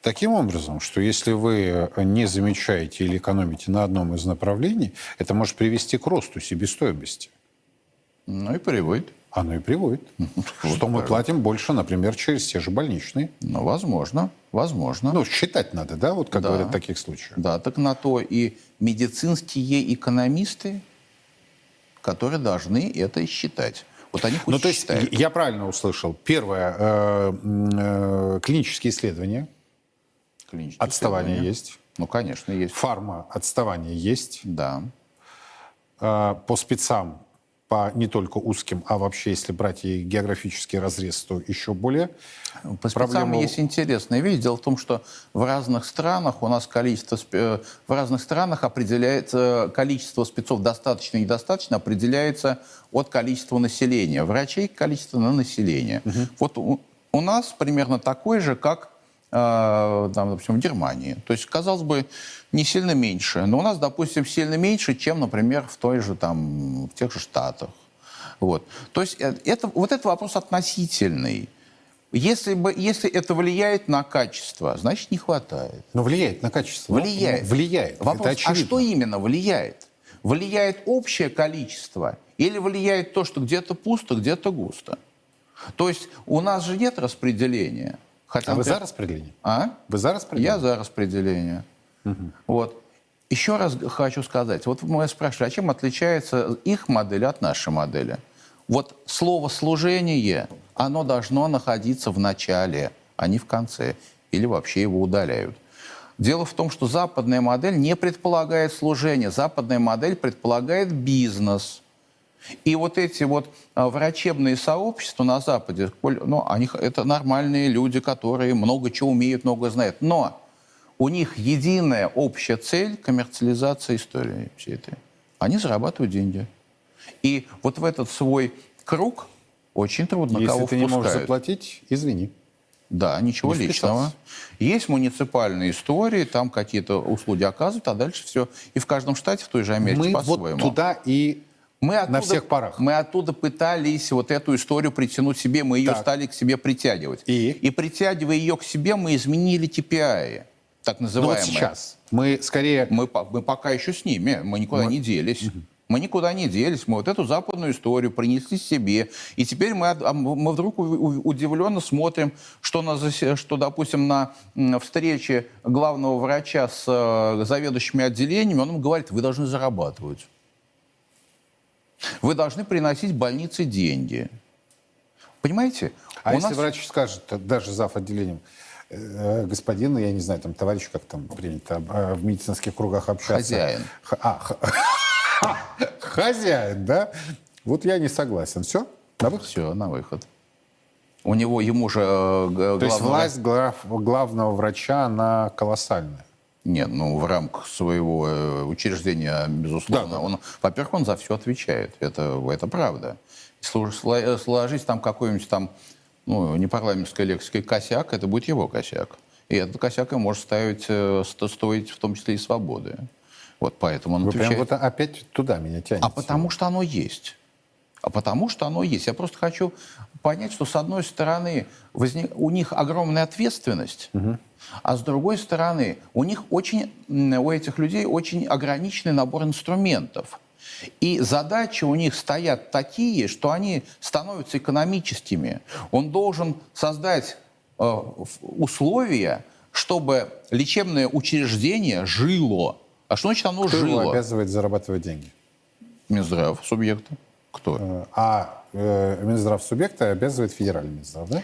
таким образом, что если вы не замечаете или экономите на одном из направлений, это может привести к росту себестоимости. Ну и приводит. Оно и приводит. Что мы платим больше, например, через те же больничные. Ну, возможно, возможно. Ну, считать надо, да, вот как да. говорят в таких случаях. Да, так на то и медицинские экономисты, которые должны это считать. Вот они хоть ну, то есть, считают. Я правильно услышал. Первое, э, э, клинические исследования. Клинические отставание исследования. Есть. Ну, конечно, есть. Фарма отставание есть. Да. Э, по спецам. По не только узким, а вообще, если брать и географический разрез, то еще более. По спецам проблему... есть интересная вещь. Дело в том, что в разных странах у нас количество... В разных странах определяется количество спецов достаточно и недостаточно, определяется от количества населения. Врачей количество на население. Угу. Вот у, у нас примерно такое же, как э, там, допустим, в Германии. То есть, казалось бы, не сильно меньше. Но у нас, допустим, сильно меньше, чем, например, в той же, там, в тех же Штатах. Вот. То есть это, вот этот вопрос относительный. Если, бы, если это влияет на качество, значит, не хватает. Но влияет на качество. Влияет. Ну, влияет. Вопрос, а что именно влияет? Влияет общее количество или влияет то, что где-то пусто, где-то густо? То есть у нас же нет распределения. Хотя, а например... вы за распределение? А? Вы за распределение? Я за распределение. Угу. Вот. Еще раз хочу сказать. Вот мы спрашивали, а чем отличается их модель от нашей модели? Вот слово «служение», оно должно находиться в начале, а не в конце. Или вообще его удаляют. Дело в том, что западная модель не предполагает служение. Западная модель предполагает бизнес. И вот эти вот врачебные сообщества на Западе, ну, они, это нормальные люди, которые много чего умеют, много знают. Но у них единая общая цель — коммерциализация истории всей этой. Они зарабатывают деньги. И вот в этот свой круг очень трудно кого впускают. Если ты не можешь заплатить, извини. Да, ничего личного. Есть муниципальные истории, там какие-то услуги оказывают, а дальше все. И в каждом штате, в той же Америке, по-своему. Мы вот туда и... Мы оттуда, на всех парах. Мы оттуда пытались вот эту историю притянуть себе, мы ее так. стали к себе притягивать. И? И притягивая ее к себе, мы изменили Ти Пи Ай, так называемые. Ну вот сейчас мы скорее... Мы, мы пока еще с ними, мы никуда мы... не делись. Угу. Мы никуда не делись, мы вот эту западную историю принесли себе. И теперь мы, мы вдруг удивленно смотрим, что, на, что, допустим, на встрече главного врача с заведующими отделениями, он им говорит: вы должны зарабатывать. Вы должны приносить больнице деньги. Понимаете? А у если нас... врач скажет, даже зав. Отделением, господин, я не знаю, там, товарищ, как там принято в медицинских кругах общаться. Хозяин. Х... А, х... Хозяин, да? Вот я не согласен. Все? На выход? Все, на выход. У него, ему же... Э, главного... То есть власть глав... главного врача, она колоссальная. Нет, ну в рамках своего учреждения, безусловно, да, да. он, во-первых, он за все отвечает. Это, это правда. Сложись там какой-нибудь там, ну, непарламентской лексикой косяк, это будет его косяк. И этот косяк ему может ставить, стоить в том числе и свободы. Вот поэтому он отвечает. Прям вот опять туда меня тянет. А потому что оно есть. А потому что оно есть. Я просто хочу понять, что с одной стороны возник... у них огромная ответственность, угу. а с другой стороны у них очень, у этих людей очень ограниченный набор инструментов. И задачи у них стоят такие, что они становятся экономическими. Он должен создать э, условия, чтобы лечебное учреждение жило. А что значит оно Кто жило? Его обязывает зарабатывать деньги? Минздрав субъекта. Кто? А э, Минздрав субъекта обязывает федеральный Минздрав, да?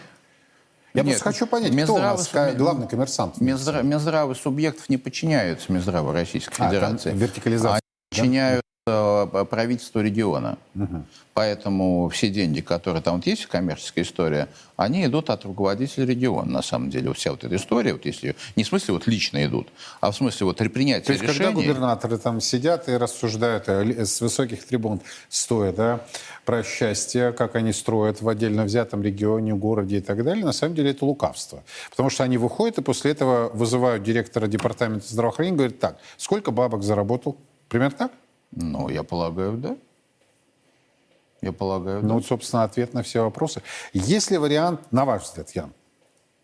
Я Нет, просто хочу понять, кто у нас суб... главный коммерсант. Минздрав, Минздравы субъектов не подчиняются Минздраву Российской а, Федерации. Вертикализация. Они да? подчиняют э, правительству региона. Угу. Поэтому все деньги, которые там вот есть, коммерческая история, они идут от руководителя региона, на самом деле. Вот вся вот эта история, вот если не в смысле вот лично идут, а в смысле вот принятия решений. То есть когда губернаторы там сидят и рассуждают с высоких трибун, стоя, да, про счастье, как они строят в отдельно взятом регионе, городе и так далее, на самом деле это лукавство. Потому что они выходят и после этого вызывают директора департамента здравоохранения и говорят: так, сколько бабок заработал? Примерно так? Ну, я полагаю, да. Я полагаю, да. Ну, вот, собственно, ответ на все вопросы. Есть ли вариант, на ваш взгляд, Ян,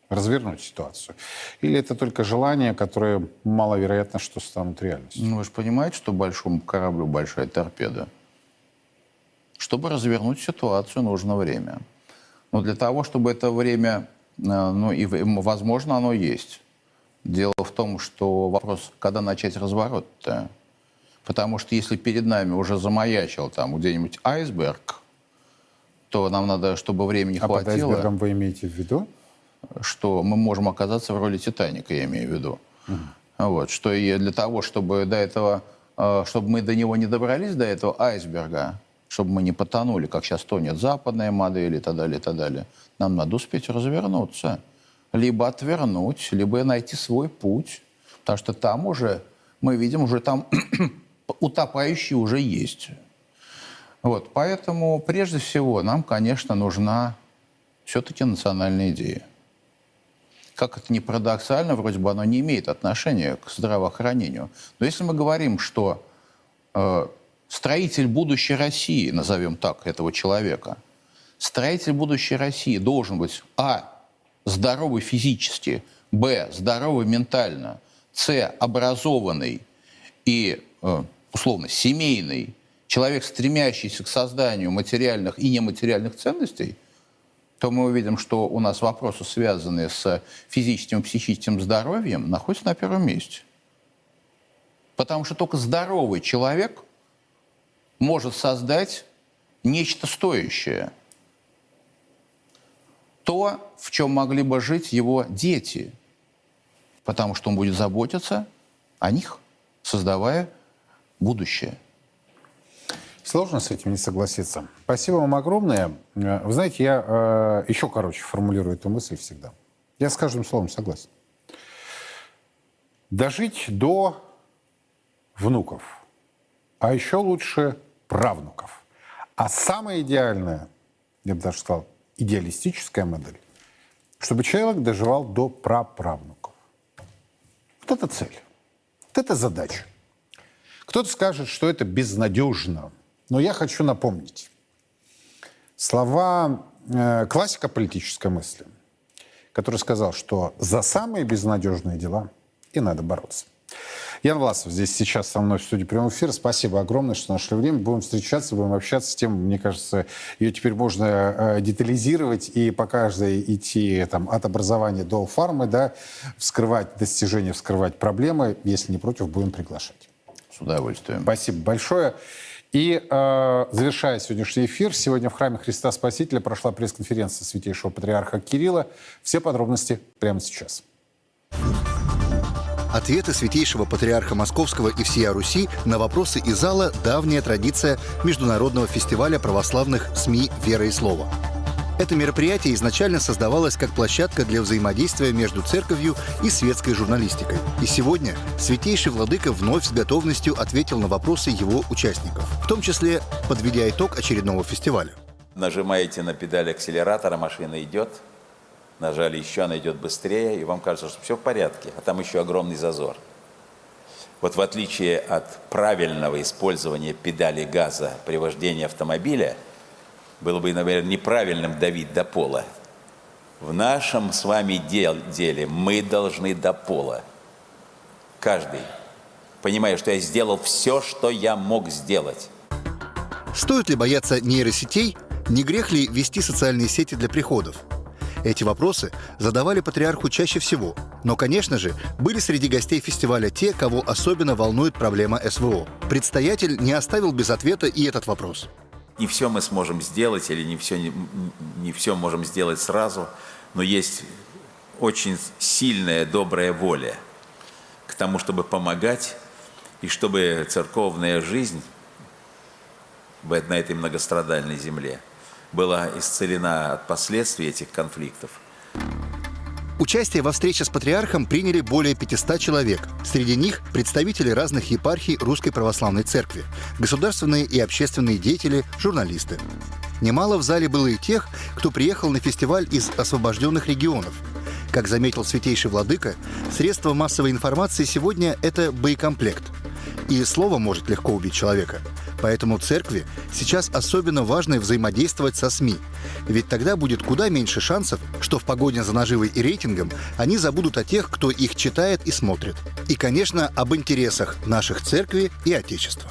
развернуть ситуацию? Или это только желание, которое маловероятно, что станут реальностью? Ну, вы же понимаете, что большому кораблю большая торпеда. Чтобы развернуть ситуацию, нужно время. Но для того, чтобы это время, ну, и возможно, оно есть. Дело в том, что вопрос, когда начать разворот-то? Потому что если перед нами уже замаячил там где-нибудь айсберг, то нам надо, чтобы времени а хватило. А под айсбергом вы имеете в виду? Что мы можем оказаться в роли Титаника, я имею в виду. Угу. Вот, что и для того, чтобы до этого, чтобы мы до него не добрались, до этого айсберга, чтобы мы не потонули, как сейчас тонет западная модель и так далее, и так далее, нам надо успеть развернуться. Либо отвернуть, либо найти свой путь. Потому что там уже, мы видим, уже там... утопающие уже есть. Вот, поэтому, прежде всего, нам, конечно, нужна все-таки национальная идея. Как это ни парадоксально, вроде бы оно не имеет отношения к здравоохранению. Но если мы говорим, что э, строитель будущей России, назовем так этого человека, строитель будущей России должен быть а. здоровый физически, б. здоровый ментально, с. образованный и... условно, семейный, человек, стремящийся к созданию материальных и нематериальных ценностей, то мы увидим, что у нас вопросы, связанные с физическим и психическим здоровьем, находятся на первом месте. Потому что только здоровый человек может создать нечто стоящее. То, в чем могли бы жить его дети. Потому что он будет заботиться о них, создавая будущее. Сложно с этим не согласиться. Спасибо вам огромное. Вы знаете, я э, еще короче формулирую эту мысль всегда. Я с каждым словом согласен. дожить до внуков, а еще лучше правнуков. А самая идеальная, я бы даже сказал, идеалистическая модель, чтобы человек доживал до праправнуков. Вот это цель, вот это задача. Кто-то скажет, что это безнадежно, но я хочу напомнить слова э, классика политической мысли, который сказал, что за самые безнадежные дела и надо бороться. Ян Власов здесь сейчас со мной в студии прямого эфира. Спасибо огромное, что нашли время. Будем встречаться, будем общаться с тем, мне кажется, ее теперь можно детализировать и по каждой идти там, от образования до фармы, да, вскрывать достижения, вскрывать проблемы. Если не против, будем приглашать. С удовольствием. Спасибо большое. И э, завершая сегодняшний эфир, сегодня в Храме Христа Спасителя прошла пресс-конференция Святейшего Патриарха Кирилла. Все подробности прямо сейчас. Ответы Святейшего Патриарха Московского и всея Руси на вопросы из зала – давняя традиция Международного фестиваля православных СМИ «Вера и Слово». Это мероприятие изначально создавалось как площадка для взаимодействия между церковью и светской журналистикой. И сегодня Святейший Владыка вновь с готовностью ответил на вопросы его участников, в том числе подведя итог очередного фестиваля. Нажимаете на педаль акселератора, машина идет, нажали еще, она идет быстрее, и вам кажется, что все в порядке, а там еще огромный зазор. Вот в отличие от правильного использования педали газа при вождении автомобиля, было бы, наверное, неправильным давить до пола. В нашем с вами дел, деле мы должны до пола. Каждый, понимая, что я сделал все, что я мог сделать. Стоит ли бояться нейросетей? Не грех ли вести социальные сети для приходов? Эти вопросы задавали патриарху чаще всего. Но, конечно же, были среди гостей фестиваля те, кого особенно волнует проблема СВО. Предстоятель не оставил без ответа и этот вопрос. Не все мы сможем сделать, или не все, не, не все можем сделать сразу, но есть очень сильная добрая воля к тому, чтобы помогать, и чтобы церковная жизнь на этой многострадальной земле была исцелена от последствий этих конфликтов. Участие во встрече с патриархом приняли более пятисот человек. Среди них представители разных епархий Русской Православной Церкви, государственные и общественные деятели, журналисты. Немало в зале было и тех, кто приехал на фестиваль из освобожденных регионов. Как заметил Святейший Владыка, средства массовой информации сегодня – это боекомплект. И слово может легко убить человека. Поэтому церкви сейчас особенно важно взаимодействовать со СМИ. Ведь тогда будет куда меньше шансов, что в погоне за наживой и рейтингом они забудут о тех, кто их читает и смотрит. И, конечно, об интересах наших церкви и Отечества.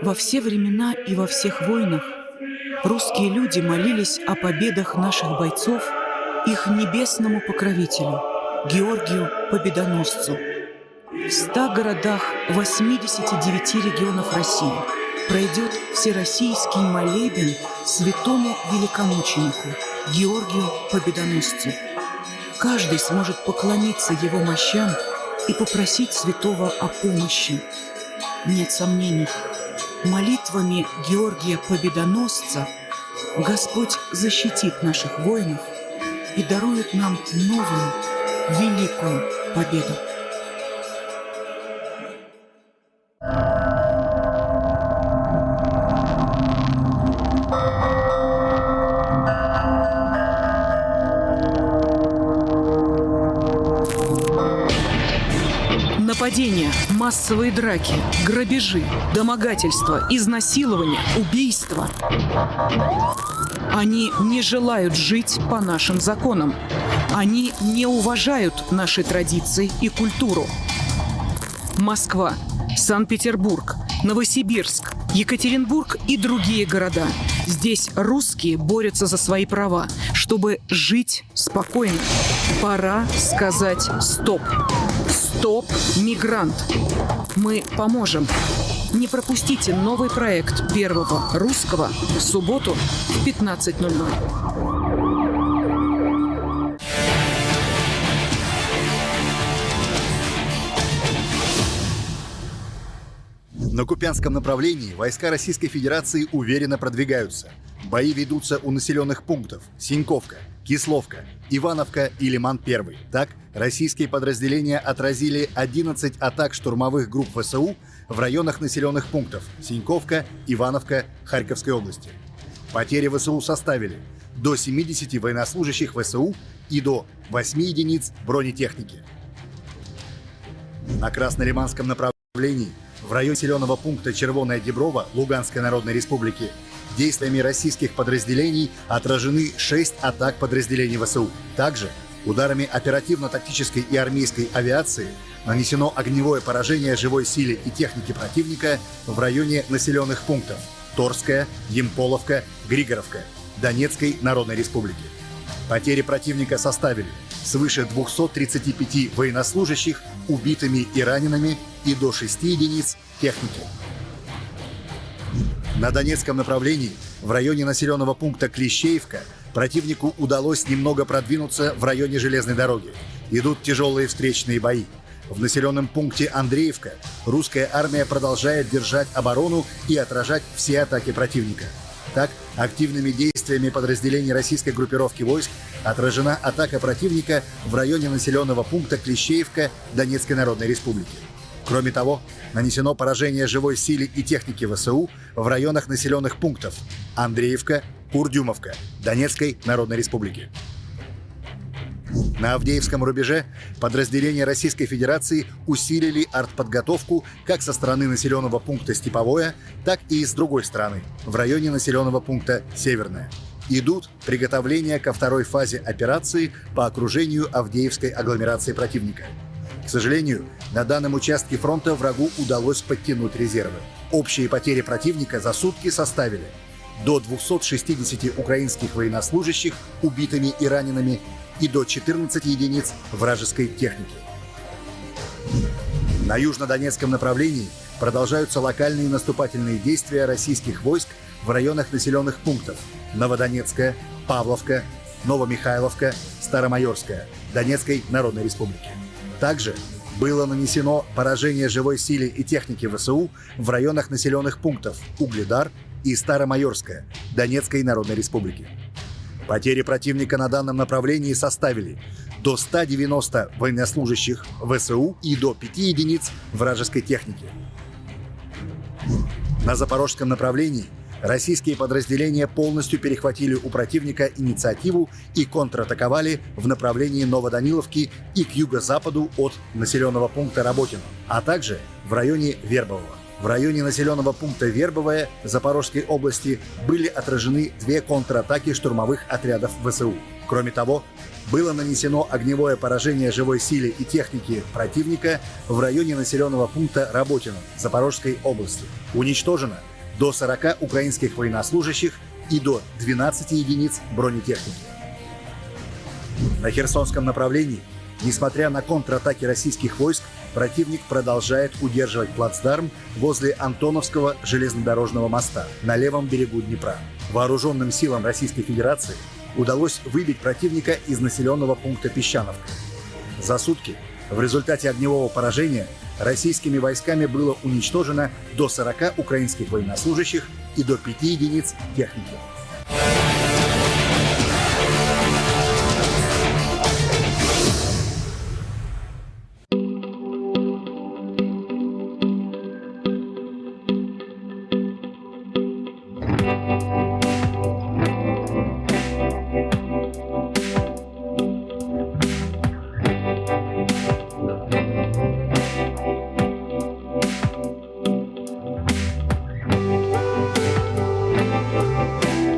Во все времена и во всех войнах русские люди молились о победах наших бойцов, их небесному покровителю, Георгию Победоносцу. В ста городах восьмидесяти девяти регионов России пройдет всероссийский молебен святому великомученику Георгию Победоносцу. Каждый сможет поклониться его мощам и попросить святого о помощи. Нет сомнений, молитвами Георгия Победоносца Господь защитит наших воинов и дарует нам новую, великую победу. Нападения, массовые драки, грабежи, домогательства, изнасилования, убийства. Они не желают жить по нашим законам. Они не уважают наши традиции и культуру. Москва, Санкт-Петербург, Новосибирск, Екатеринбург и другие города. Здесь русские борются за свои права, чтобы жить спокойно. Пора сказать «стоп». «Стоп, мигрант». Мы поможем. Не пропустите новый проект первого русского в субботу в пятнадцать ноль ноль. На Купянском направлении войска Российской Федерации уверенно продвигаются. Бои ведутся у населенных пунктов Синьковка, Кисловка, Ивановка и Лиман-один. Так, российские подразделения отразили одиннадцать атак штурмовых групп ВСУ в районах населенных пунктов Синьковка, Ивановка, Харьковской области. Потери ВСУ составили до семидесяти военнослужащих ВСУ и до восьми единиц бронетехники. На Краснолиманском направлении в районе населенного пункта Червоная Деброва Луганской Народной Республики действиями российских подразделений отражены шесть атак подразделений ВСУ. Также ударами оперативно-тактической и армейской авиации нанесено огневое поражение живой силе и техники противника в районе населенных пунктов Торская, Емполовка, Григоровка Донецкой Народной Республики. Потери противника составили свыше двухсот тридцати пяти военнослужащих убитыми и ранеными и до шести единиц техники. На Донецком направлении в районе населенного пункта Клещеевка противнику удалось немного продвинуться в районе железной дороги. Идут тяжелые встречные бои. В населенном пункте Андреевка русская армия продолжает держать оборону и отражать все атаки противника. Так, активными действиями подразделений российской группировки войск отражена атака противника в районе населенного пункта Клещеевка Донецкой Народной Республики. Кроме того, нанесено поражение живой силе и техники ВСУ в районах населенных пунктов Андреевка, Курдюмовка Донецкой Народной Республики. На Авдеевском рубеже подразделения Российской Федерации усилили артподготовку как со стороны населенного пункта Степовое, так и с другой стороны, в районе населенного пункта Северное. Идут приготовления ко второй фазе операции по окружению Авдеевской агломерации противника. К сожалению, на данном участке фронта врагу удалось подтянуть резервы. Общие потери противника за сутки составили до двухсот шестидесяти украинских военнослужащих убитыми и ранеными и до четырнадцати единиц вражеской техники. На южнодонецком направлении продолжаются локальные наступательные действия российских войск в районах населенных пунктов Новодонецкая, Павловка, Новомихайловка, Старомайорская Донецкой Народной Республики. Также было нанесено поражение живой силе и техники ВСУ в районах населенных пунктов Угледар и Старомайорская Донецкой Народной Республики. Потери противника на данном направлении составили до ста девяноста военнослужащих ВСУ и до пяти единиц вражеской техники. На Запорожском направлении российские подразделения полностью перехватили у противника инициативу и контратаковали в направлении Новоданиловки и к юго-западу от населенного пункта Работино, а также в районе Вербового. В районе населенного пункта Вербовое Запорожской области были отражены две контратаки штурмовых отрядов ВСУ. Кроме того, было нанесено огневое поражение живой силе и техники противника в районе населенного пункта Работино Запорожской области. Уничтожено до сорока украинских военнослужащих и до двенадцати единиц бронетехники. На Херсонском направлении, несмотря на контратаки российских войск, противник продолжает удерживать плацдарм возле Антоновского железнодорожного моста на левом берегу Днепра. Вооруженным силам Российской Федерации удалось выбить противника из населенного пункта Песчановка. За сутки в результате огневого поражения российскими войсками было уничтожено до сорока украинских военнослужащих и до пяти единиц техники. Thank you.